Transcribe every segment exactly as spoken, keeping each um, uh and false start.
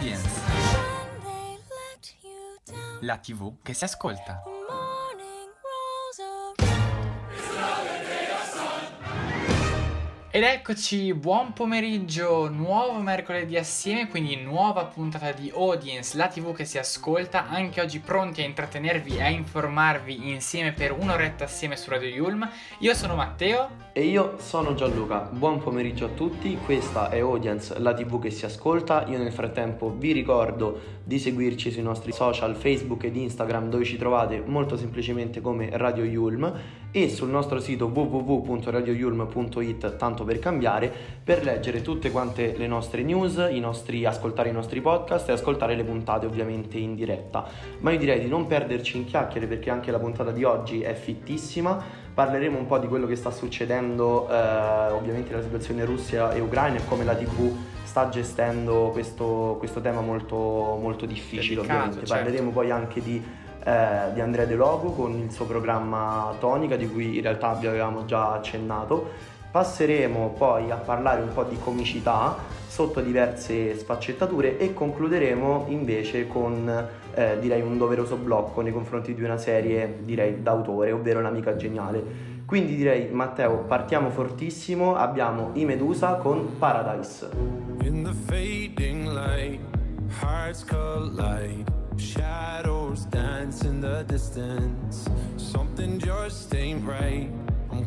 Audience, la tivù che si ascolta. Ed eccoci, buon pomeriggio, nuovo mercoledì assieme, quindi nuova puntata di Audience, la tivù che si ascolta, anche oggi pronti a intrattenervi e a informarvi insieme per un'oretta assieme su Radio Yulm. Io sono Matteo. E io sono Gianluca, buon pomeriggio a tutti, questa è Audience, la tivù che si ascolta. Io nel frattempo vi ricordo di seguirci sui nostri social Facebook ed Instagram, dove ci trovate molto semplicemente come Radio Yulm, e sul nostro sito w w w punto radio yulm punto i t, tanto per cambiare, per leggere tutte quante le nostre news, i nostri, ascoltare i nostri podcast e ascoltare le puntate ovviamente in diretta. Ma io direi di non perderci in chiacchiere, perché anche la puntata di oggi è fittissima. Parleremo un po' di quello che sta succedendo, eh, ovviamente la situazione Russia e Ucraina, e come la tivù sta gestendo questo, questo tema molto, molto difficile. Delicato, ovviamente. Certo. Parleremo poi anche di Eh, di Andrea Delogu con il suo programma Tonica, di cui in realtà vi avevamo già accennato. Passeremo poi a parlare un po' di comicità sotto diverse sfaccettature e concluderemo invece con eh, direi un doveroso blocco nei confronti di una serie direi d'autore, ovvero L'amica geniale. Quindi direi, Matteo, partiamo fortissimo, abbiamo i Medusa con Paradise. In the fading light, hearts collide. Shadows dance in the distance. Something just ain't right. I'm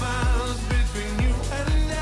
miles between you and I.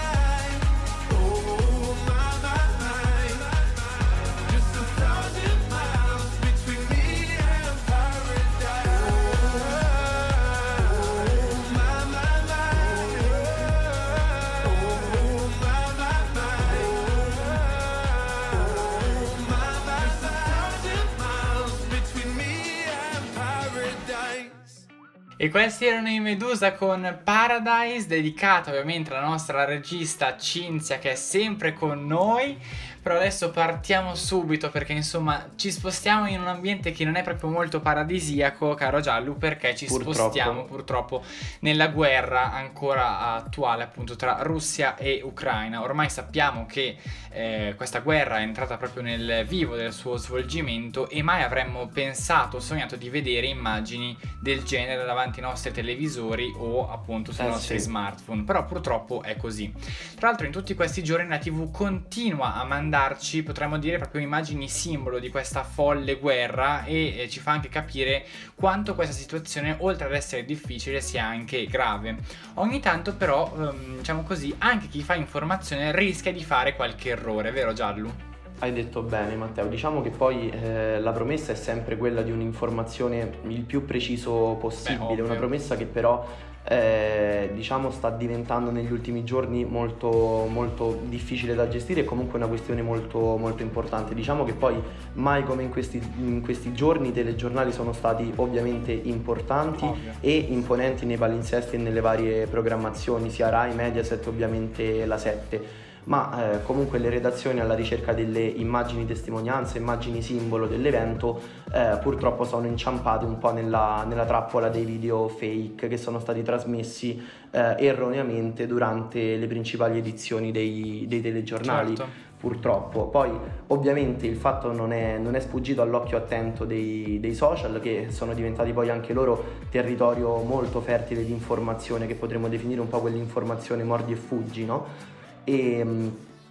E questi erano i Medusa con Paradise, dedicato ovviamente alla nostra regista Cinzia, che è sempre con noi. Però adesso partiamo subito, perché insomma ci spostiamo in un ambiente che non è proprio molto paradisiaco, caro Giallu, perché ci purtroppo. spostiamo purtroppo nella guerra ancora attuale, appunto, tra Russia e Ucraina. Ormai sappiamo che eh, questa guerra è entrata proprio nel vivo del suo svolgimento, e mai avremmo pensato, sognato di vedere immagini del genere davanti ai nostri televisori o appunto sui eh nostri sì. smartphone. Però purtroppo è così. Tra l'altro in tutti questi giorni la tivù continua a mandare mandarci, potremmo dire, proprio immagini simbolo di questa folle guerra, e eh, ci fa anche capire quanto questa situazione, oltre ad essere difficile, sia anche grave. Ogni tanto però, ehm, diciamo così, anche chi fa informazione rischia di fare qualche errore, vero Giallo? Hai detto bene Matteo, diciamo che poi eh, la promessa è sempre quella di un'informazione il più preciso possibile. Beh, una promessa che però eh, diciamo sta diventando negli ultimi giorni molto, molto difficile da gestire, e comunque una questione molto, molto importante. Diciamo che poi mai come in questi, in questi giorni i telegiornali sono stati ovviamente importanti, Ovvio. e imponenti nei palinsesti e nelle varie programmazioni, sia Rai, Mediaset, ovviamente la sette. Ma eh, comunque le redazioni, alla ricerca delle immagini testimonianze, immagini simbolo dell'evento, eh, purtroppo sono inciampate un po' nella, nella trappola dei video fake che sono stati trasmessi eh, erroneamente durante le principali edizioni dei, dei telegiornali. Certo. Purtroppo. Poi ovviamente il fatto non è, non è sfuggito all'occhio attento dei, dei social, che sono diventati poi anche loro territorio molto fertile di informazione, che potremmo definire un po' quell'informazione mordi e fuggi, no? E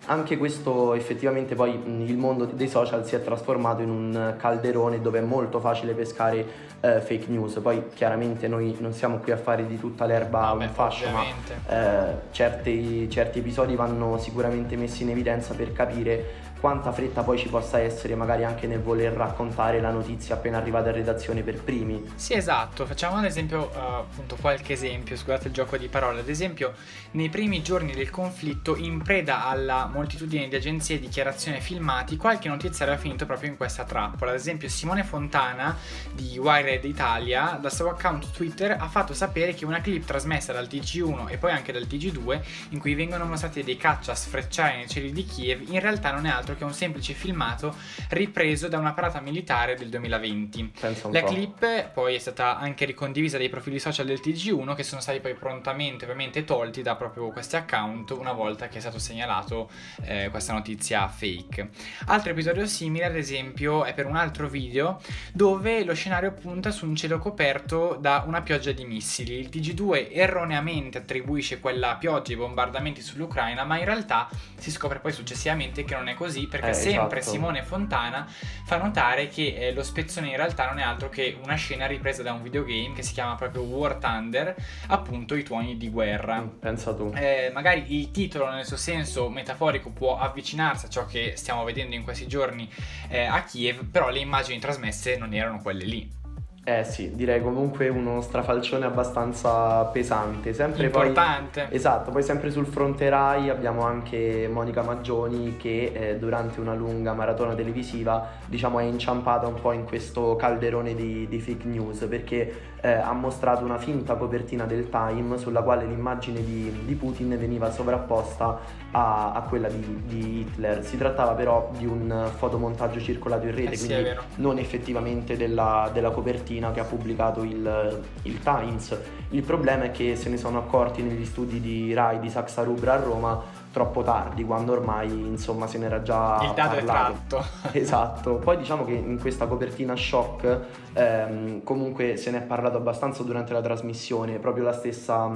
anche questo, effettivamente, poi il mondo dei social si è trasformato in un calderone dove è molto facile pescare eh, fake news. Poi chiaramente noi non siamo qui a fare di tutta l'erba un fascio, ma eh, certi, certi episodi vanno sicuramente messi in evidenza per capire quanta fretta poi ci possa essere magari anche nel voler raccontare la notizia appena arrivata in redazione per primi. Sì, esatto, facciamo un esempio, uh, appunto qualche esempio, scusate il gioco di parole. Ad esempio, nei primi giorni del conflitto, in preda alla moltitudine di agenzie e dichiarazioni filmati, qualche notizia era finito proprio in questa trappola. Ad esempio, Simone Fontana di Wired Italia, dal suo account Twitter, ha fatto sapere che una clip trasmessa dal T G uno e poi anche dal T G due, in cui vengono mostrati dei caccia sfrecciare nei cieli di Kiev, in realtà non è altro che un semplice filmato ripreso da una parata militare del duemilaventi. La po'. clip poi è stata anche ricondivisa dai profili social del T G uno, che sono stati poi prontamente ovviamente tolti da proprio questi account una volta che è stato segnalato eh, questa notizia fake. Altro episodio simile, ad esempio, è per un altro video dove lo scenario punta su un cielo coperto da una pioggia di missili. Il T G due erroneamente attribuisce quella pioggia ai bombardamenti sull'Ucraina, ma in realtà si scopre poi successivamente che non è così, perché eh, sempre esatto. Simone Fontana fa notare che eh, lo spezzone in realtà non è altro che una scena ripresa da un videogame che si chiama proprio War Thunder, appunto i tuoni di guerra. Pensa tu. Eh, magari il titolo nel suo senso metaforico può avvicinarsi a ciò che stiamo vedendo in questi giorni eh, a Kiev, però le immagini trasmesse non erano quelle lì. Eh sì, direi comunque uno strafalcione abbastanza pesante. Sempre importante. Poi, esatto, poi sempre sul fronte Rai abbiamo anche Monica Maggioni che eh, durante una lunga maratona televisiva, diciamo, è inciampata un po' in questo calderone di, di fake news, perché eh, ha mostrato una finta copertina del Time sulla quale l'immagine di, di Putin veniva sovrapposta a, a quella di, di Hitler. Si trattava però di un fotomontaggio circolato in rete, eh sì, quindi non effettivamente della, della copertina che ha pubblicato il, il Times. Il problema è che se ne sono accorti negli studi di Rai di Saxa Rubra a Roma troppo tardi, quando ormai insomma se n'era già il dato parlato. È tratto. Esatto. Poi diciamo che in questa copertina shock ehm, comunque se ne è parlato abbastanza durante la trasmissione. Proprio la stessa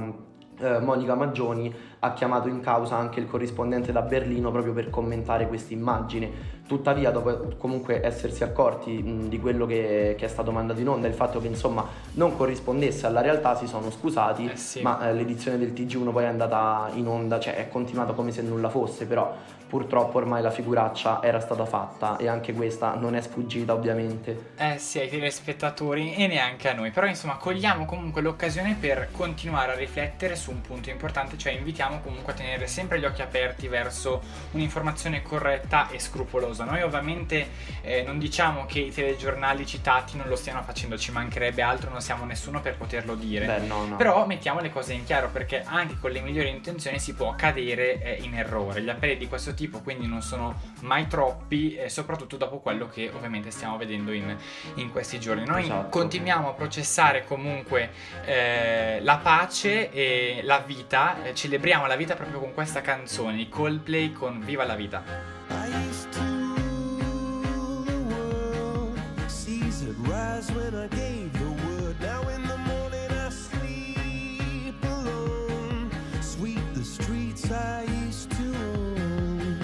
eh, Monica Maggioni ha chiamato in causa anche il corrispondente da Berlino proprio per commentare questa immagine. Tuttavia, dopo comunque essersi accorti mh, di quello che, che è stato mandato in onda, il fatto che insomma non corrispondesse alla realtà, si sono scusati, eh sì. ma eh, l'edizione del T G uno poi è andata in onda, cioè è continuata come se nulla fosse, però purtroppo ormai la figuraccia era stata fatta e anche questa non è sfuggita ovviamente. Eh sì, ai telespettatori e neanche a noi, però insomma cogliamo comunque l'occasione per continuare a riflettere su un punto importante, cioè invitiamo comunque a tenere sempre gli occhi aperti verso un'informazione corretta e scrupolosa. Noi ovviamente eh, non diciamo che i telegiornali citati non lo stiano facendo, ci mancherebbe altro, non siamo nessuno per poterlo dire. Beh, no, no. Però mettiamo le cose in chiaro, perché anche con le migliori intenzioni si può cadere eh, in errore. Gli appelli di questo tipo quindi non sono mai troppi, eh, soprattutto dopo quello che ovviamente stiamo vedendo in, in questi giorni. Noi esatto. continuiamo a processare comunque eh, la pace e la vita, eh, celebriamo la vita proprio con questa canzone, i Coldplay con Viva la Vida. I used to rule the world, seas at rise when I gave the word. Now in the morning I sleep alone, sweep the streets I used to own.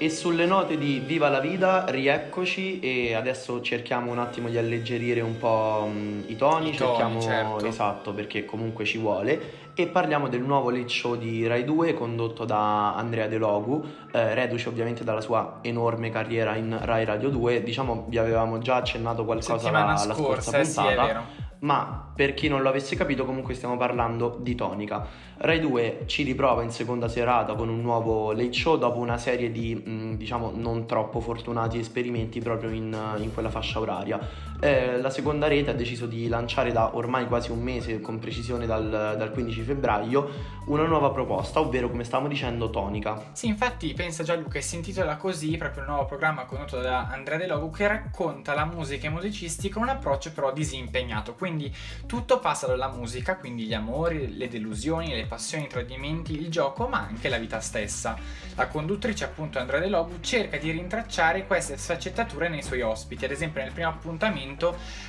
E sulle note di Viva la Vida rieccoci, e adesso cerchiamo un attimo di alleggerire un po' i toni, I toni cerchiamo certo. Esatto, perché comunque ci vuole, e parliamo del nuovo late show di Rai due condotto da Andrea Delogu, eh, reduce ovviamente dalla sua enorme carriera in Rai Radio due. Diciamo, vi avevamo già accennato qualcosa la, scorsa, la scorsa eh, puntata, sì, è vero. Ma per chi non lo avesse capito, comunque stiamo parlando di Tonica. Rai due ci riprova in seconda serata con un nuovo late show dopo una serie di mh, diciamo non troppo fortunati esperimenti proprio in, in quella fascia oraria. Eh, la seconda rete ha deciso di lanciare da ormai quasi un mese, con precisione dal, dal quindici febbraio, una nuova proposta, ovvero, come stavamo dicendo, Tonica. Sì, infatti pensa Gianluca, si intitola così proprio il nuovo programma condotto da Andrea Delogu, che racconta la musica e i musicisti con un approccio però disimpegnato. Quindi tutto passa dalla musica, quindi gli amori, le delusioni, le passioni, i tradimenti, il gioco, ma anche la vita stessa. La conduttrice, appunto Andrea Delogu, cerca di rintracciare queste sfaccettature nei suoi ospiti. Ad esempio nel primo appuntamento,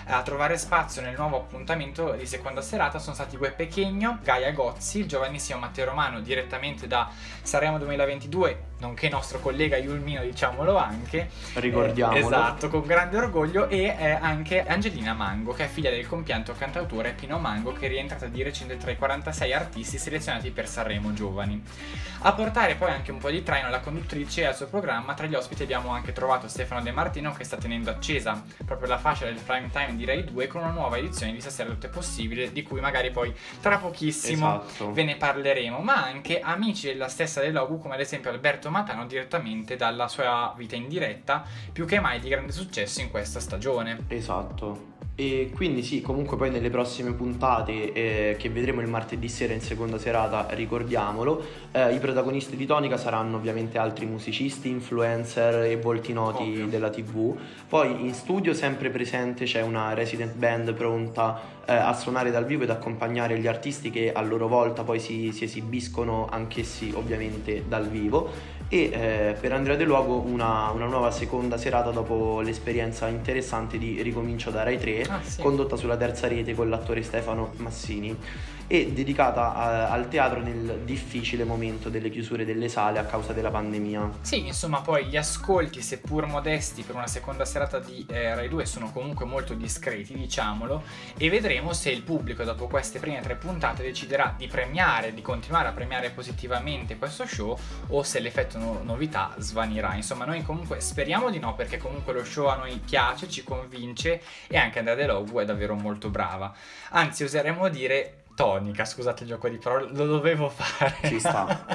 a trovare spazio nel nuovo appuntamento di seconda serata sono stati Due Pechegno, Gaia Gozzi, il giovanissimo Matteo Romano direttamente da Sanremo duemilaventidue, nonché nostro collega Yulmino, diciamolo anche. Ricordiamolo. Eh, esatto, con grande orgoglio, e eh, anche Angelina Mango, che è figlia del compianto cantautore Pino Mango, che è rientrata di recente tra i quarantasei artisti selezionati per Sanremo Giovani. A portare poi anche un po' di traino alla conduttrice e al suo programma, tra gli ospiti abbiamo anche trovato Stefano De Martino, che sta tenendo accesa proprio la fascia del prime time di Rai due con una nuova edizione di Stasera Tutto è Possibile, di cui magari poi tra pochissimo esatto. ve ne parleremo, ma anche amici della stessa Delogu, come ad esempio Alberto Matano direttamente dalla sua vita in diretta, più che mai di grande successo in questa stagione. Esatto. E quindi sì, comunque poi nelle prossime puntate eh, che vedremo il martedì sera in seconda serata, ricordiamolo, eh, i protagonisti di Tonica saranno ovviamente altri musicisti, influencer e volti noti Ovvio. della tivù. Poi in studio sempre presente c'è una resident band pronta eh, a suonare dal vivo ed accompagnare gli artisti, che a loro volta poi si, si esibiscono anch'essi ovviamente dal vivo. E eh, per Andrea Delogu una, una nuova seconda serata dopo l'esperienza interessante di Ricomincio da Rai tre, ah, sì. condotta sulla terza rete con l'attore Stefano Massini. e dedicata a, al teatro nel difficile momento delle chiusure delle sale a causa della pandemia. Sì, insomma, poi gli ascolti, seppur modesti per una seconda serata di eh, Rai due, sono comunque molto discreti, diciamolo, e vedremo se il pubblico dopo queste prime tre puntate deciderà di premiare, di continuare a premiare positivamente questo show, o se l'effetto no- novità svanirà. Insomma, noi comunque speriamo di no, perché comunque lo show a noi piace, ci convince, e anche Andrea Delogu è davvero molto brava. Anzi, oseremmo dire tonica, scusate il gioco di parole, lo dovevo fare. Ci sta.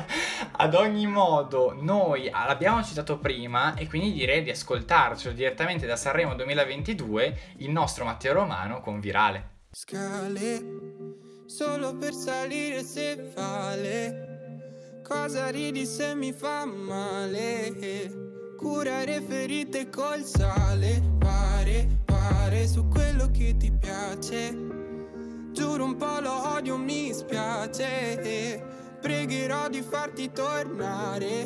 Ad ogni modo, noi l'abbiamo citato prima e quindi direi di ascoltarci direttamente da Sanremo duemilaventidue il nostro Matteo Romano con Virale. Scale, solo per salire se vale, cosa ridi se mi fa male, curare ferite col sale, pare, pare su quello che ti piace. Giuro un po' lo odio, mi spiace, pregherò di farti tornare.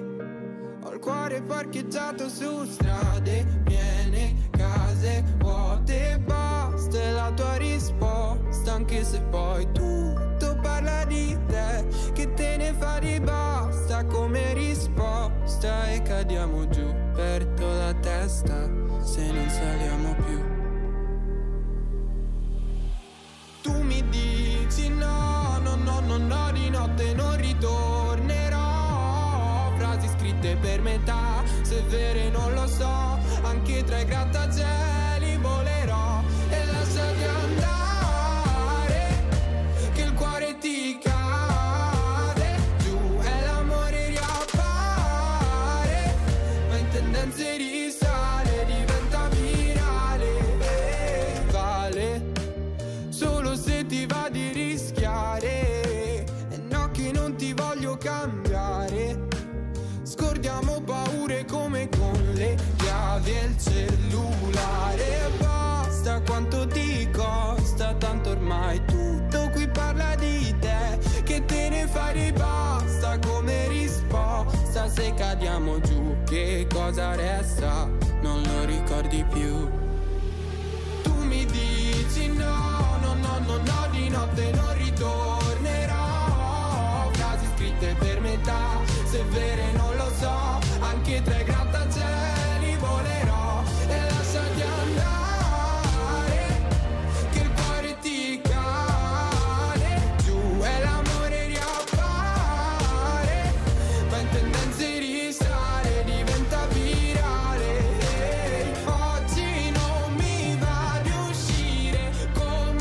Ho il cuore parcheggiato su strade piene, case vuote, basta è la tua risposta, anche se poi tutto parla di te, che te ne fai basta come risposta. E cadiamo giù, perdo la testa se non saliamo più. Tu mi dici no, no, no, no, no, di notte non ritornerò. Frasi scritte per metà, se vere non lo so, anche tra i grattacieli volerò. E lasciati andare, che il cuore ti cade giù e l'amore riappare, ma in tendenze risale, diventa virale. Vale solo se ti va di rischiare, e no che non ti voglio cambiare. Scordiamo paure come con le chiavi e il cellulare. Basta quanto ti costa, tanto ormai tutto qui parla di te, che te ne fai basta come risposta. Se cadiamo giù, che cosa resta? Non lo ricordi più. Tu mi dici no, no, no, no, di notte non ritornerò. Frasi scritte per metà, se vere non lo so, anche tra i grattacieli volerò. E lasciati andare, che il cuore ti cade giù e l'amore riappare, ma in tendenze risale, diventa virale. Oggi non mi va di uscire come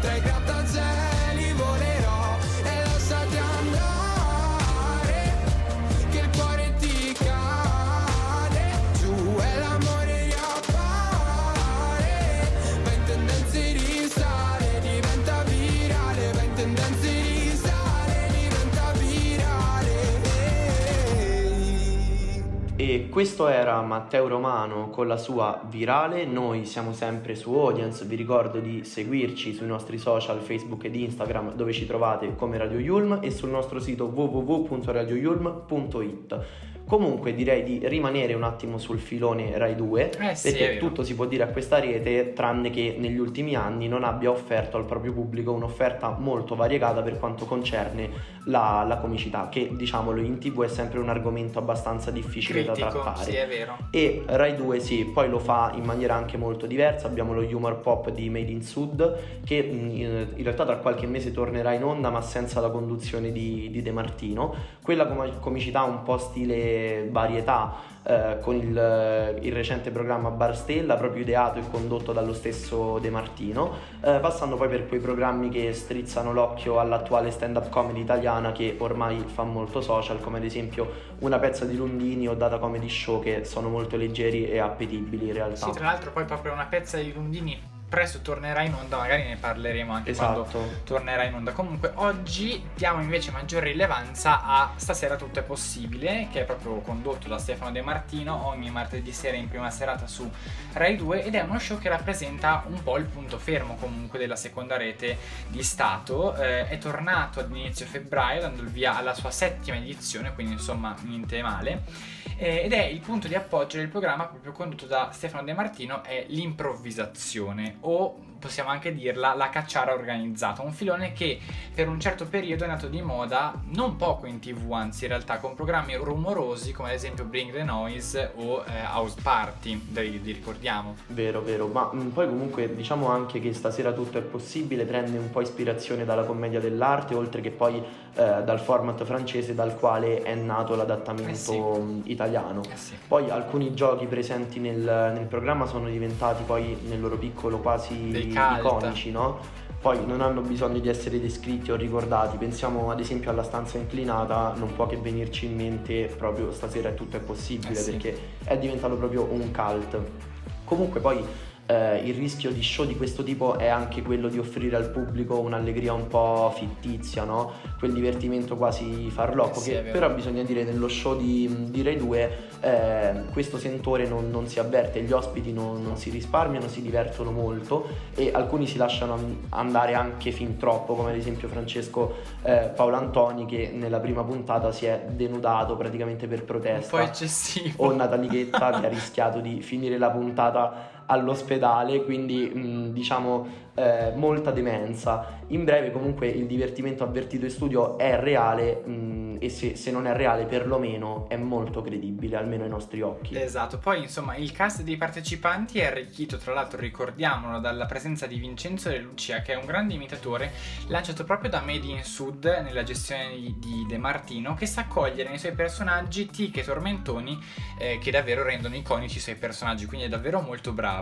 tra i grattacieli volerò. E lasciati andare, che il cuore ti cade giù e l'amore riappare, ma in tendenze risale, diventa virale, ma in tendenze risale, diventa virale. E questo era Matteo Romano con la sua Virale. Noi siamo sempre su Audience, vi ricordo di seguirci sui nostri social Facebook ed Instagram, dove ci trovate come Radio Yulm, e sul nostro sito w w w punto radio yulm punto i t. Comunque direi di rimanere un attimo sul filone Rai due, eh sì, perché tutto si può dire a questa rete, tranne che negli ultimi anni non abbia offerto al proprio pubblico un'offerta molto variegata per quanto concerne la, la comicità, che diciamolo in tv è sempre un argomento abbastanza difficile, critico, da trattare. Sì, è vero. E Rai due sì, poi lo fa in maniera anche molto diversa. Abbiamo lo humor pop di Made in Sud, che in realtà tra qualche mese tornerà in onda, ma senza la conduzione di, di De Martino, quella com- comicità un po' stile varietà, eh, con il, il recente programma Bar Stella, proprio ideato e condotto dallo stesso De Martino, eh, passando poi per quei programmi che strizzano l'occhio all'attuale stand-up comedy italiana, che ormai fa molto social, come ad esempio Una Pezza di Lundini o Data Comedy Show, che sono molto leggeri e appetibili in realtà. Sì, tra l'altro poi proprio Una Pezza di Lundini presto tornerà in onda, magari ne parleremo anche esatto. quando tornerà in onda. Comunque oggi diamo invece maggior rilevanza a Stasera Tutto è Possibile, che è proprio condotto da Stefano De Martino ogni martedì sera in prima serata su Rai due, ed è uno show che rappresenta un po' il punto fermo comunque della seconda rete di Stato. Eh, è tornato ad inizio febbraio, dando il via alla sua settima edizione, quindi insomma niente male, eh, ed è il punto di appoggio del programma proprio condotto da Stefano De Martino, è l'improvvisazione, o possiamo anche dirla la cacciara organizzata, un filone che per un certo periodo è nato di moda non poco in tv, anzi in realtà, con programmi rumorosi come ad esempio Bring the Noise o eh, House Party, li ricordiamo. Vero, vero, ma mh, poi comunque diciamo anche che Stasera Tutto è Possibile prende un po' ispirazione dalla commedia dell'arte, oltre che poi eh, dal format francese dal quale è nato l'adattamento eh sì. italiano. Eh sì. Poi alcuni giochi presenti nel, nel programma sono diventati poi nel loro piccolo quasi dei iconici, no? Poi non hanno bisogno di essere descritti o ricordati, pensiamo ad esempio alla stanza inclinata, non può che venirci in mente proprio Stasera Tutto è Possibile, eh sì. perché è diventato proprio un cult. Comunque poi eh, il rischio di show di questo tipo è anche quello di offrire al pubblico un'allegria un po' fittizia, no? Quel divertimento quasi farlocco, eh sì, che però bisogna dire nello show di, di Rai due eh, questo sentore non, non si avverte, gli ospiti non, non si risparmiano, si divertono molto e alcuni si lasciano andare anche fin troppo, come ad esempio Francesco eh, Paolo Antoni, che nella prima puntata si è denudato praticamente per protesta, un po' eccessivo, o Natalie Ghetta che ha rischiato di finire la puntata all'ospedale, quindi mh, diciamo eh, molta demenza. In breve comunque il divertimento avvertito in studio è reale, mh, e se, se non è reale perlomeno è molto credibile, almeno ai nostri occhi. Esatto, poi insomma il cast dei partecipanti è arricchito, tra l'altro ricordiamolo, dalla presenza di Vincenzo De Lucia, che è un grande imitatore lanciato proprio da Made in Sud nella gestione di De Martino, che sa cogliere nei suoi personaggi tic e tormentoni eh, che davvero rendono iconici i suoi personaggi, quindi è davvero molto bravo.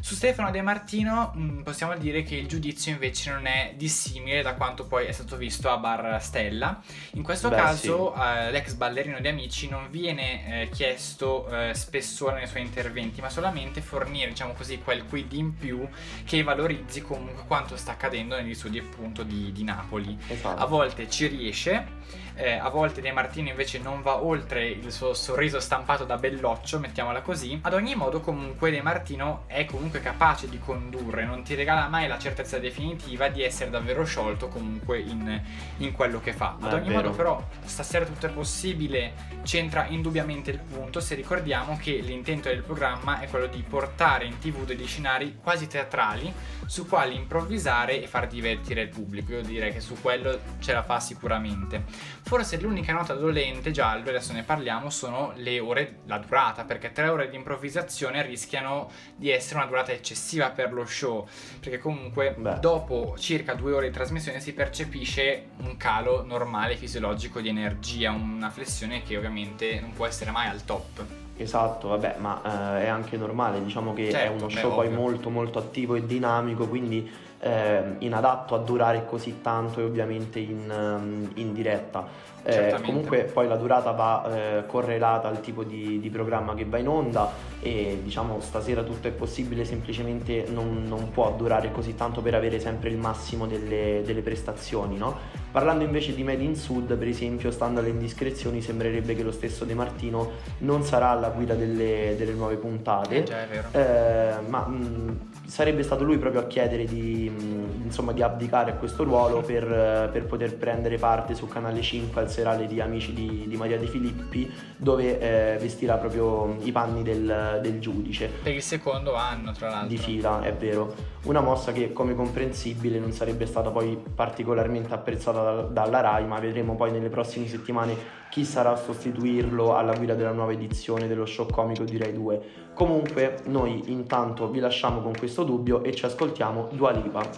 Su Stefano De Martino mh, possiamo dire che il giudizio invece non è dissimile da quanto poi è stato visto a Bar Stella. In questo Beh, caso sì. eh, l'ex ballerino di Amici non viene eh, chiesto eh, spessore nei suoi interventi, ma solamente fornire, diciamo così, quel quid in più che valorizzi comunque quanto sta accadendo negli studi appunto di, di Napoli. Esatto. A volte ci riesce, eh, a volte De Martino invece non va oltre il suo sorriso stampato da belloccio, mettiamola così. Ad ogni modo comunque De Martino è comunque capace di condurre, non ti regala mai la certezza definitiva di essere davvero sciolto comunque in, in quello che fa. Ad ogni modo però Stasera Tutto è Possibile c'entra indubbiamente il punto, se ricordiamo che l'intento del programma è quello di portare in tv degli scenari quasi teatrali su quali improvvisare e far divertire il pubblico. Io direi che su quello ce la fa sicuramente. Forse l'unica nota dolente, giallo, adesso ne parliamo, sono le ore, la durata, perché tre ore di improvvisazione rischiano di essere una durata eccessiva per lo show, perché comunque Beh. dopo circa due ore di trasmissione si percepisce un calo normale fisiologico di energia, una flessione che ovviamente non può essere mai al top. Esatto, vabbè, ma eh, è anche normale, diciamo che certo, è uno show beh, poi ovvio. molto molto attivo e dinamico, quindi eh, inadatto a durare così tanto e ovviamente in, in diretta. Eh, comunque poi la durata va eh, correlata al tipo di, di programma che va in onda, e diciamo Stasera Tutto è Possibile semplicemente non, non può durare così tanto per avere sempre il massimo delle, delle prestazioni, no? Parlando invece di Made in Sud, per esempio, stando alle indiscrezioni sembrerebbe che lo stesso De Martino non sarà alla guida delle, delle nuove puntate, eh già, è vero. Eh, ma mh, sarebbe stato lui proprio a chiedere di, mh, insomma, di abdicare a questo ruolo per, per poter prendere parte su Canale cinque al serale di Amici di, di Maria De Filippi, dove eh, vestirà proprio i panni del, del giudice per il secondo anno, tra l'altro, di fila, è vero. Una mossa che, come comprensibile, non sarebbe stata poi particolarmente apprezzata da, dalla Rai, ma vedremo poi nelle prossime settimane chi sarà a sostituirlo alla guida della nuova edizione dello show comico di Rai due. Comunque noi intanto vi lasciamo con questo dubbio e ci ascoltiamo Dua Lipa.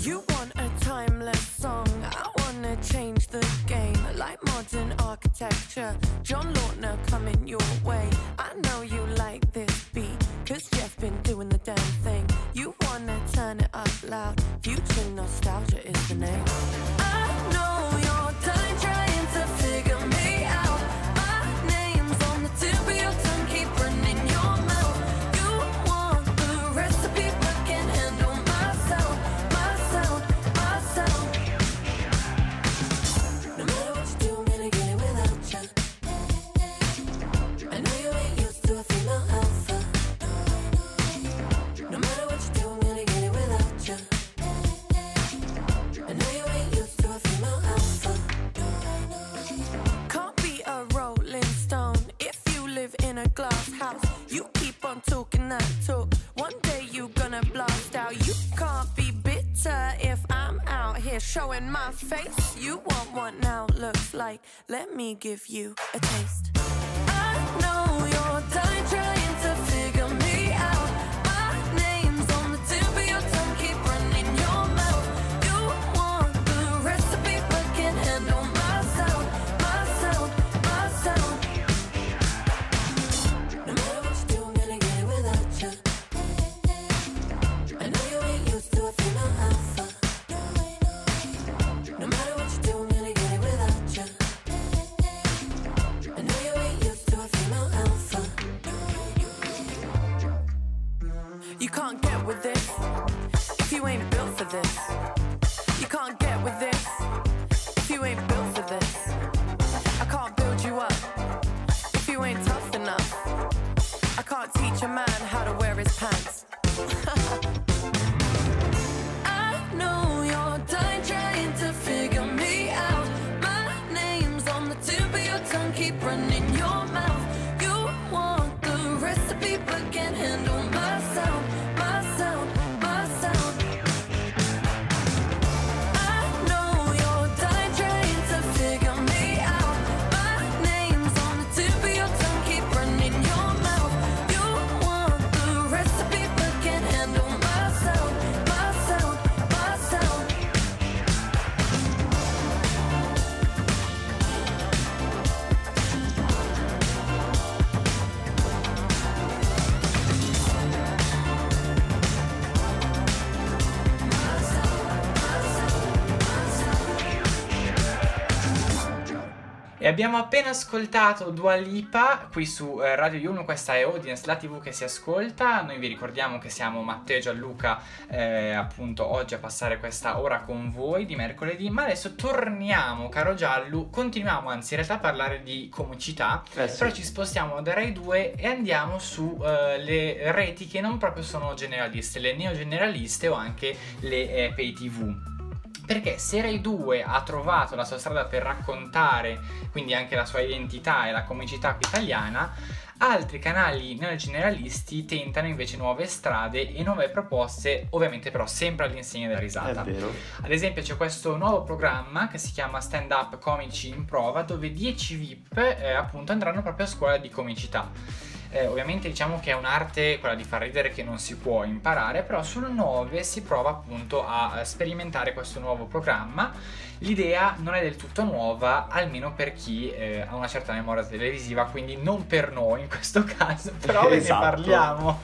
You want a timeless song, I wanna change the game, like modern architecture, John Lautner coming your way, I know you like this beat, cause you've been doing the damn thing, you wanna turn it up loud, future nostalgia is the name. I know you're done trying to figure me out, my name's on the tip of your tongue, keep running your mouth, you want the recipe, but can't handle gonna talk. One day you gonna blast out. You can't be bitter if I'm out here showing my face. You want what now looks like. Let me give you a taste. I know you're done trying to figure me out. My name's on the tip of your tongue, keep running your mouth. You want the recipe, but can't handle my sound. My sound, my sound. No matter what you do, I'm gonna get it without you. I know you ain't used to it, you know how far. No matter what you do, I'm gonna get it without you. I know you ain't used to it, you know how far. You can't get with this if you ain't built for this. You can't get with this if you ain't built for this. I can't build you up if you ain't tough enough. I can't teach a man how to wear his pants. I know you're dying trying to figure me out. My name's on the tip of your tongue, keep running your mouth. You want the recipe but can't handle my sound. E abbiamo appena ascoltato Dua Lipa qui su eh, Radio Yulm, questa è Audience, la tivù che si ascolta. Noi vi ricordiamo che siamo Matteo e Gianluca, eh, appunto oggi a passare questa ora con voi di mercoledì. Ma adesso torniamo, caro Giallu, continuiamo anzi in realtà a parlare di comicità, eh sì. Però ci spostiamo da Rai due e andiamo su eh, le reti che non proprio sono generaliste, le neogeneraliste o anche le eh, pay tivù. Perché se Rai due ha trovato la sua strada per raccontare quindi anche la sua identità e la comicità italiana, altri canali neogeneralisti tentano invece nuove strade e nuove proposte, ovviamente però sempre all'insegna della risata. È vero. Ad esempio c'è questo nuovo programma che si chiama Stand Up Comici in Prova, dove dieci V I P eh, appunto andranno proprio a scuola di comicità. Eh, ovviamente diciamo che è un'arte, quella di far ridere, che non si può imparare, però sul Nove si prova appunto a sperimentare questo nuovo programma. L'idea non è del tutto nuova, almeno per chi eh, ha una certa memoria televisiva, quindi non per noi in questo caso, però ve esatto. ne parliamo.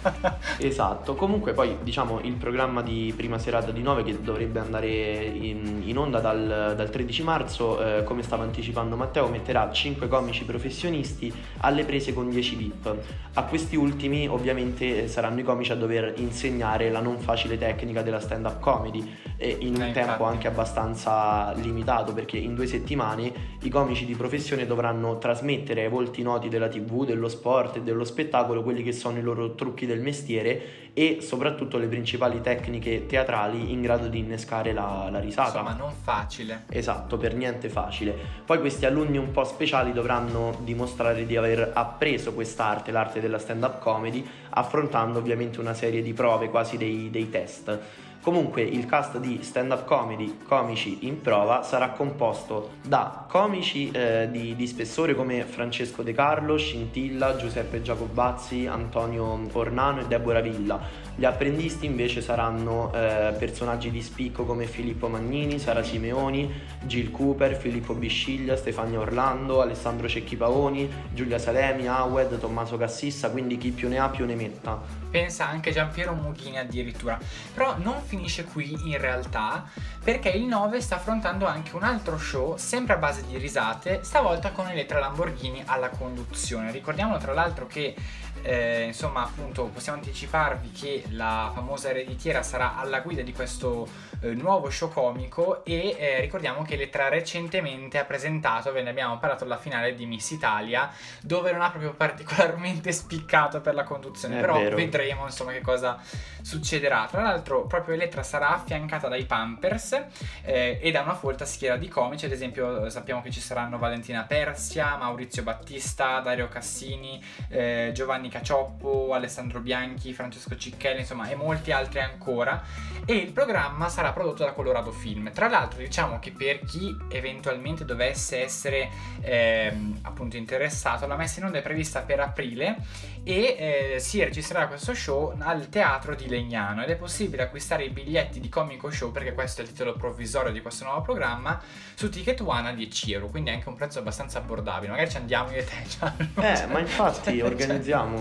Esatto, comunque poi diciamo il programma di prima serata di Nove, che dovrebbe andare in, in onda dal, dal tredici marzo, eh, come stava anticipando Matteo, metterà cinque comici professionisti alle prese con dieci V I P. A questi ultimi ovviamente saranno i comici a dover insegnare la non facile tecnica della stand up comedy, e in un eh, tempo infatti. anche abbastanza limitato, perché in due settimane i comici di professione dovranno trasmettere ai volti noti della tivù, dello sport e dello spettacolo quelli che sono i loro trucchi del mestiere e soprattutto le principali tecniche teatrali in grado di innescare la, la risata. Insomma, non facile. Esatto, per niente facile. Poi questi alunni un po' speciali dovranno dimostrare di aver appreso quest'arte, l'arte della stand-up comedy, affrontando ovviamente una serie di prove, quasi dei, dei test. Comunque il cast di stand-up comedy Comici in Prova sarà composto da comici eh, di, di spessore come Francesco De Carlo, Scintilla, Giuseppe Giacobazzi, Antonio Ornano e Deborah Villa. Gli apprendisti invece saranno eh, personaggi di spicco come Filippo Magnini, Sara Simeoni, Gil Cooper, Filippo Bisciglia, Stefania Orlando, Alessandro Cecchi Paoni, Giulia Salemi, Awed, Tommaso Cassissa, quindi chi più ne ha più ne metta. Pensa anche Giampiero Mughini addirittura. Però non finisce qui in realtà, perché il Nove sta affrontando anche un altro show sempre a base di risate, stavolta con Elettra Lamborghini alla conduzione. Ricordiamo tra l'altro che eh, insomma appunto possiamo anticiparvi che la famosa ereditiera sarà alla guida di questo eh, nuovo show comico e eh, ricordiamo che Elettra recentemente ha presentato, ve ne abbiamo parlato alla finale di Miss Italia, dove non ha proprio particolarmente spiccato per la conduzione. È però vero. Vedremo insomma che cosa succederà. Tra l'altro proprio Elettra sarà affiancata dai Pampers eh, e da una folta schiera di comici. Ad esempio sappiamo che ci saranno Valentina Persia, Maurizio Battista, Dario Cassini, eh, Giovanni Monica Cioppo, Alessandro Bianchi, Francesco Cicchelli, insomma, e molti altri ancora. E il programma sarà prodotto da Colorado Film. Tra l'altro, diciamo che per chi eventualmente dovesse essere eh, appunto interessato, la messa in onda è prevista per aprile e eh, si registrerà questo show al Teatro di Legnano ed è possibile acquistare i biglietti di Comico Show, perché questo è il titolo provvisorio di questo nuovo programma, su Ticket One a dieci euro, quindi è anche un prezzo abbastanza abbordabile. Magari ci andiamo io e te, Gianluca. Eh, ma infatti organizziamo.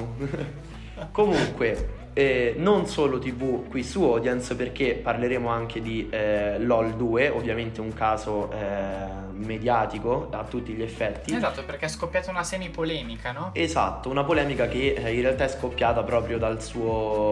Comunque, eh, non solo tivù qui su Audience, perché parleremo anche di eh, LOL due, ovviamente un caso eh, mediatico a tutti gli effetti. Esatto, perché è scoppiata una semipolemica, no? Esatto, una polemica che eh, in realtà è scoppiata proprio dal suo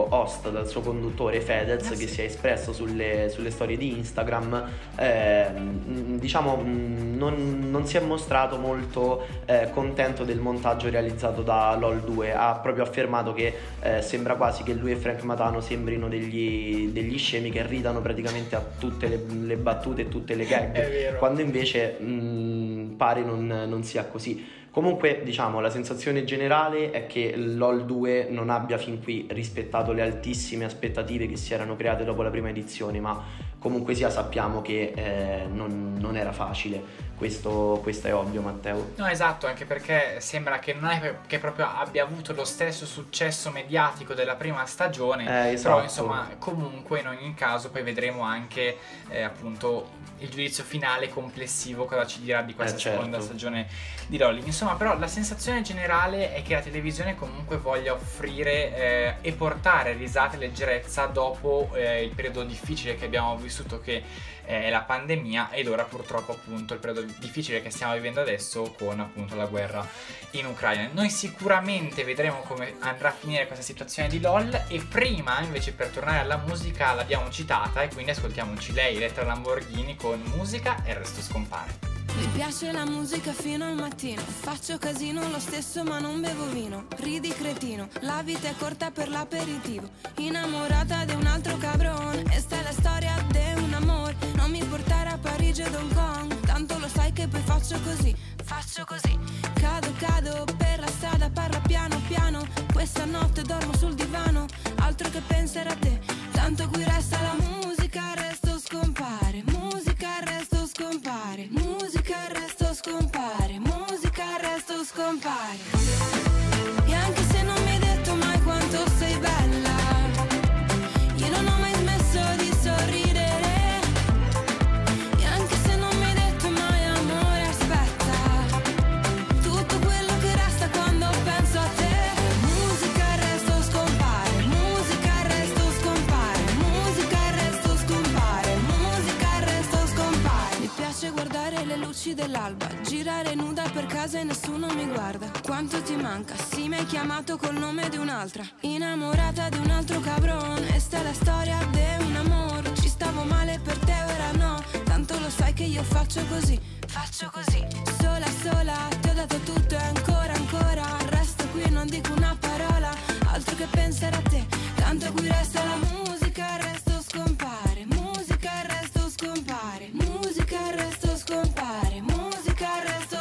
host, dal suo conduttore Fedez, eh sì. che si è espresso sulle, sulle storie di Instagram. Eh, diciamo, non, non si è mostrato molto eh, contento del montaggio realizzato da LOL due. Ha proprio affermato che eh, sembra quasi che lui e Frank Matano sembrino degli, degli scemi che ridano praticamente a tutte le, le battute e tutte le gag. È vero. Quando invece Mm, pare non, non sia così. Comunque, diciamo, la sensazione generale è che LOL due non abbia fin qui rispettato le altissime aspettative che si erano create dopo la prima edizione, ma comunque sia sappiamo che eh, non, non era facile, questo, questo è ovvio, Matteo. No, esatto, anche perché sembra che non è che proprio abbia avuto lo stesso successo mediatico della prima stagione, eh, esatto. Però insomma, comunque in ogni caso poi vedremo anche eh, appunto il giudizio finale complessivo, cosa ci dirà di questa eh, certo. seconda stagione di LOL. Insomma, Insomma, però la sensazione generale è che la televisione comunque voglia offrire eh, e portare risate e leggerezza dopo eh, il periodo difficile che abbiamo vissuto, che eh, è la pandemia, ed ora purtroppo appunto il periodo difficile che stiamo vivendo adesso con appunto la guerra in Ucraina. Noi sicuramente vedremo come andrà a finire questa situazione di LOL, e prima invece, per tornare alla musica, l'abbiamo citata e quindi ascoltiamoci lei, Elettra Lamborghini, con Musica e il resto scompare. Mi piace la musica fino al mattino, faccio casino lo stesso ma non bevo vino. Ridi cretino, la vita è corta per l'aperitivo. Innamorata di un altro cabrone, e sta la storia di un amore. Non mi portare a Parigi ed Hong Kong, tanto lo sai che poi faccio così, faccio così. Cado, cado per la strada, parla piano piano. Questa notte dormo sul divano, altro che pensare a te. Tanto qui resta la musica, il resto scompare. Musica, il resto scompare. Musica, il resto scompare. Musica, il resto scompare. E anche se non mi hai detto mai quanto sei bella, io non ho mai smesso di sorridere. E anche se non mi hai detto mai amore, aspetta, tutto quello che resta quando penso a te. Musica, il resto scompare. Musica, il resto scompare. Musica, il resto scompare. Musica, il resto scompare. Mi piace guardare le luci dell'alba, girare nuda per casa e nessuno mi guarda. Quanto ti manca, sì, mi hai chiamato col nome di un'altra. Innamorata di un altro cabrone, e sta la storia di un amore. Ci stavo male per te, ora no, tanto lo sai che io faccio così, faccio così. Sola, sola, ti ho dato tutto e ancora, ancora. Resto qui e non dico una parola, altro che pensare a te. Tanto qui resta la musica, il resto scompare. Musica, il resto scompare. Musica, il resto scompare. Musica, il resto scompare. Musica, il resto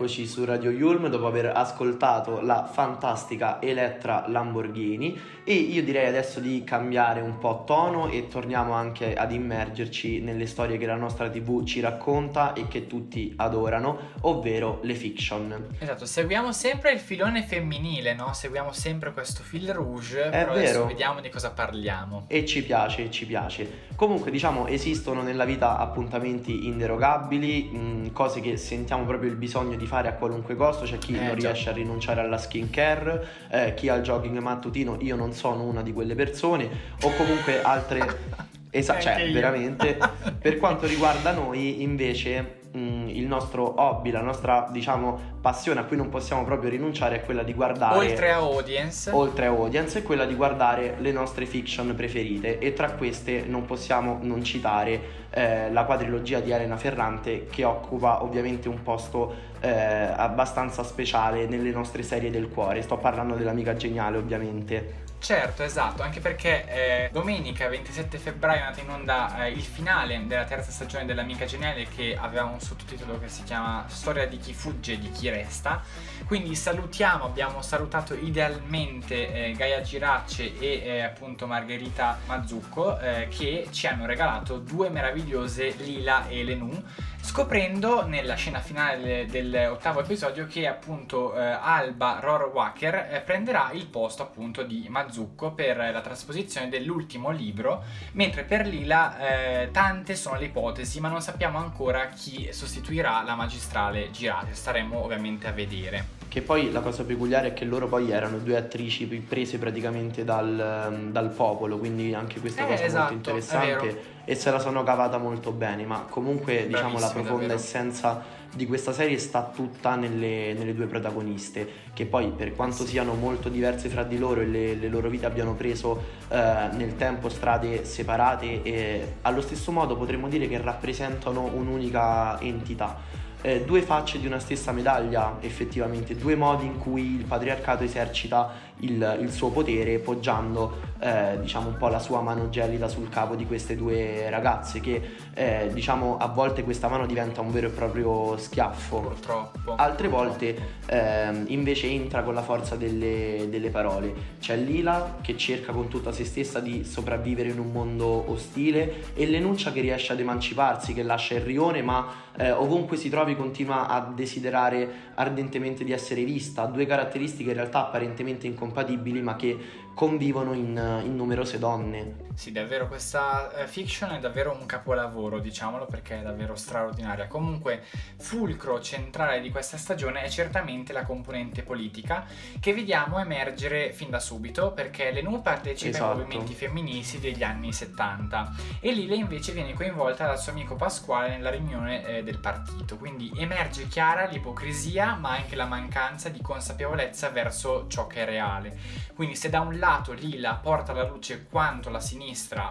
Eccoci su Radio Yulm dopo aver ascoltato la fantastica Elettra Lamborghini, e io direi adesso di cambiare un po' tono e torniamo anche ad immergerci nelle storie che la nostra tivù ci racconta e che tutti adorano, ovvero le fiction. Esatto, seguiamo sempre il filone femminile, no? Seguiamo sempre questo fil rouge, è però vero. Adesso vediamo di cosa parliamo. E ci piace, ci piace. Comunque diciamo esistono nella vita appuntamenti inderogabili, mh, cose che sentiamo proprio il bisogno di fare a qualunque costo. C'è chi eh, non già. riesce a rinunciare alla skin care, eh, chi al jogging mattutino. Io non sono una di quelle persone, o comunque altre... Esatto, cioè io. veramente. Per quanto riguarda noi invece... il nostro hobby, la nostra diciamo passione a cui non possiamo proprio rinunciare è quella di guardare, oltre a Audience oltre a Audience è quella di guardare le nostre fiction preferite, e tra queste non possiamo non citare eh, la quadrilogia di Elena Ferrante, che occupa ovviamente un posto eh, abbastanza speciale nelle nostre serie del cuore. Sto parlando dell'amica geniale, ovviamente. Certo, esatto, anche perché eh, domenica ventisette febbraio è andato in onda eh, il finale della terza stagione dell'Amica Geniale, che aveva un sottotitolo che si chiama Storia di chi fugge e di chi resta. Quindi salutiamo, abbiamo salutato idealmente eh, Gaia Giracce e eh, appunto Margherita Mazzucco eh, che ci hanno regalato due meravigliose Lila e Lenù, scoprendo nella scena finale dell'ottavo episodio che appunto eh, Alba Roro Wacker eh, prenderà il posto appunto di Mazzucco per la trasposizione dell'ultimo libro, mentre per Lila eh, tante sono le ipotesi, ma non sappiamo ancora chi sostituirà la magistrale Girate. Staremo ovviamente a vedere. Che poi la cosa peculiare è che loro poi erano due attrici prese praticamente dal, dal popolo, quindi anche questa eh, cosa esatto, molto interessante, e se la sono cavata molto bene. Ma comunque bravissimo, diciamo la profonda davvero. essenza di questa serie sta tutta nelle, nelle due protagoniste, che poi per quanto sì. siano molto diverse fra di loro e le, le loro vite abbiano preso eh, nel tempo strade separate, e allo stesso modo potremmo dire che rappresentano un'unica entità. Eh, due facce di una stessa medaglia, effettivamente due modi in cui il patriarcato esercita il, il suo potere, poggiando eh, diciamo un po' la sua mano gelida sul capo di queste due ragazze, che eh, diciamo a volte questa mano diventa un vero e proprio schiaffo, purtroppo, altre volte eh, invece entra con la forza delle, delle parole. C'è Lila che cerca con tutta se stessa di sopravvivere in un mondo ostile, e Lenuccia che riesce ad emanciparsi, che lascia il rione, ma eh, ovunque si trovi continua a desiderare ardentemente di essere vista. Due caratteristiche in realtà apparentemente incompatibili, ma che convivono in, in numerose donne. Sì, davvero questa eh, fiction è davvero un capolavoro, diciamolo, perché è davvero straordinaria. Comunque fulcro centrale di questa stagione è certamente la componente politica, che vediamo emergere fin da subito, perché Lenù partecipa esatto. ai movimenti femministi degli anni settanta, e Lila invece viene coinvolta dal suo amico Pasquale nella riunione eh, del partito. Quindi emerge chiara l'ipocrisia, ma anche la mancanza di consapevolezza verso ciò che è reale. Quindi se da un lato Lila porta alla luce quanto la sinistra,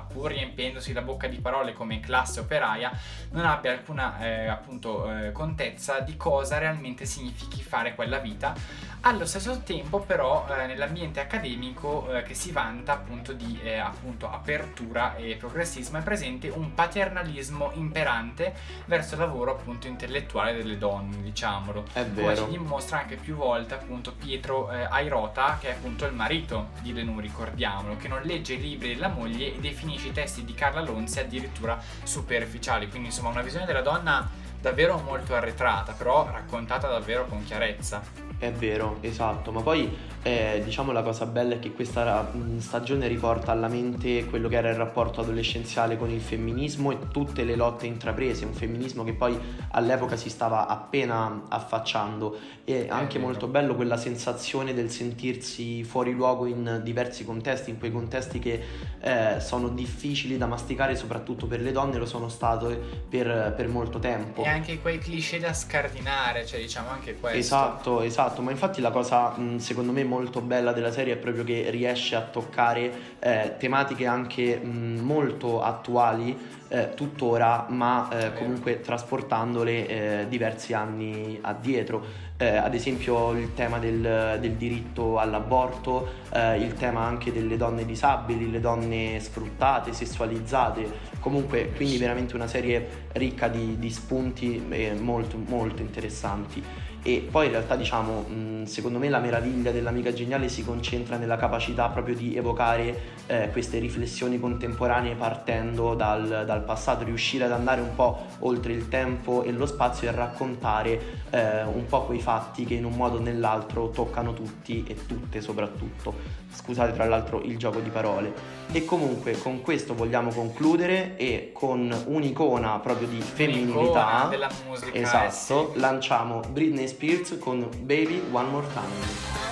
pur riempiendosi la bocca di parole come classe operaia, non abbia alcuna eh, appunto eh, contezza di cosa realmente significhi fare quella vita, allo stesso tempo però eh, nell'ambiente accademico eh, che si vanta appunto di eh, appunto apertura e progressismo è presente un paternalismo imperante verso il lavoro appunto intellettuale delle donne, diciamolo. È vero. Come ci dimostra anche più volte appunto Pietro eh, Airota, che è appunto il marito di Lenù, ricordiamolo, che non legge i libri della moglie e definisce i testi di Carla Lonzi addirittura superficiali. Quindi insomma una visione della donna davvero molto arretrata, però raccontata davvero con chiarezza. È vero, esatto, ma poi eh, diciamo la cosa bella è che questa stagione riporta alla mente quello che era il rapporto adolescenziale con il femminismo e tutte le lotte intraprese, un femminismo che poi all'epoca si stava appena affacciando, e anche molto bello quella sensazione del sentirsi fuori luogo in diversi contesti, in quei contesti che eh, sono difficili da masticare, soprattutto per le donne, lo sono stato per, per molto tempo. E anche quei cliché da scardinare, cioè diciamo anche questo. Esatto, esatto. Ma infatti la cosa secondo me molto bella della serie è proprio che riesce a toccare eh, tematiche anche mh, molto attuali eh, tuttora, ma eh, comunque trasportandole eh, diversi anni addietro. Eh, ad esempio il tema del, del diritto all'aborto, eh, il tema anche delle donne disabili, le donne sfruttate, sessualizzate. Comunque quindi veramente una serie ricca di, di spunti eh, molto molto interessanti. E poi in realtà, diciamo, mh, secondo me la meraviglia dell'Amica Geniale si concentra nella capacità proprio di evocare eh, queste riflessioni contemporanee partendo dal, dal passato, riuscire ad andare un po' oltre il tempo e lo spazio e raccontare eh, un po' quei fatti che in un modo o nell'altro toccano tutti e tutte soprattutto. Scusate tra l'altro il gioco di parole. E comunque con questo vogliamo concludere e con un'icona proprio di femminilità, un'icona della musica, esatto, eh sì. Lanciamo Britney Spears con Baby One More Time.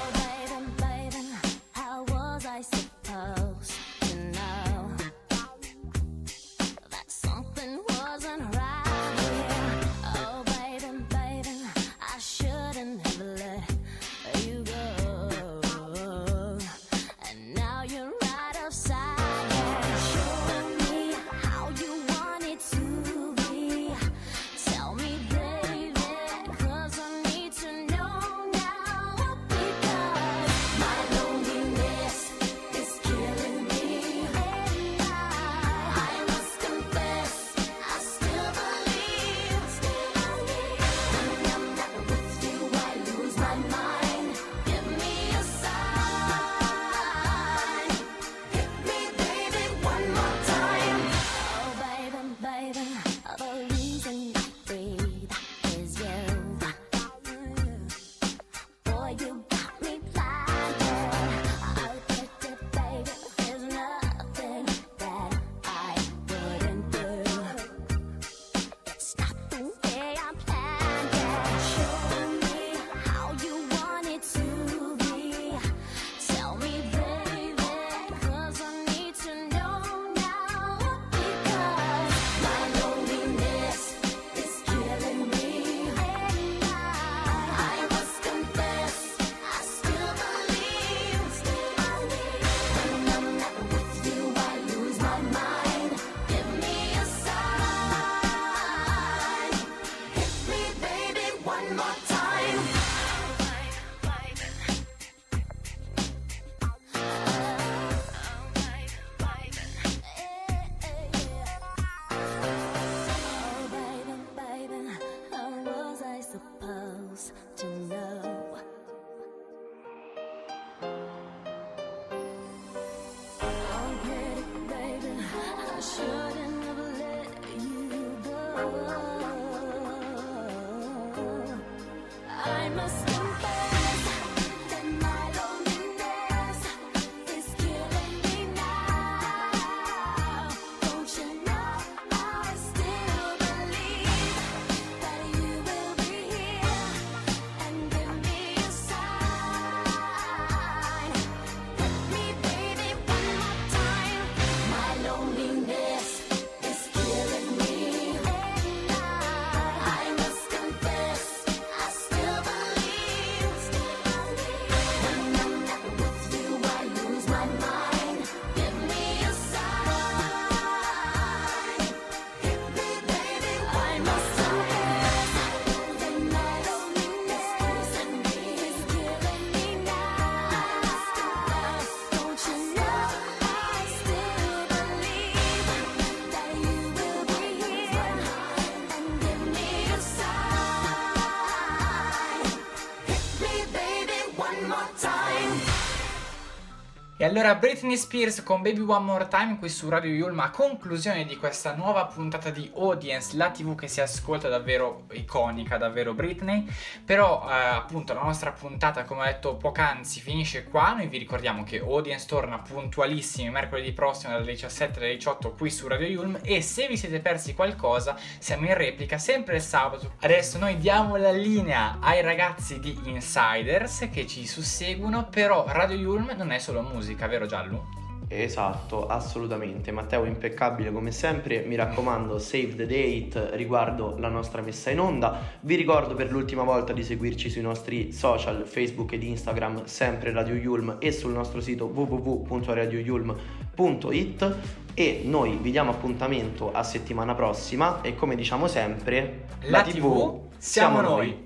Allora, Britney Spears con Baby One More Time qui su Radio Yulm, a conclusione di questa nuova puntata di Audience, la tivù che si ascolta, davvero iconica, davvero Britney. Però eh, appunto la nostra puntata, come ho detto poc'anzi, finisce qua. Noi vi ricordiamo che Audience torna puntualissimi mercoledì prossimo dalle diciassette alle diciotto qui su Radio Yulm, e se vi siete persi qualcosa siamo in replica sempre il sabato. Adesso noi diamo la linea ai ragazzi di Insiders che ci susseguono, però Radio Yulm non è solo musica, vero Giallo? Esatto, assolutamente. Matteo impeccabile come sempre, mi raccomando save the date riguardo la nostra messa in onda. Vi ricordo per l'ultima volta di seguirci sui nostri social Facebook ed Instagram, sempre Radio Yulm, e sul nostro sito w w w punto radio yulm punto i t, e noi vi diamo appuntamento a settimana prossima, e come diciamo sempre, la, la tivù, tivù siamo noi, noi.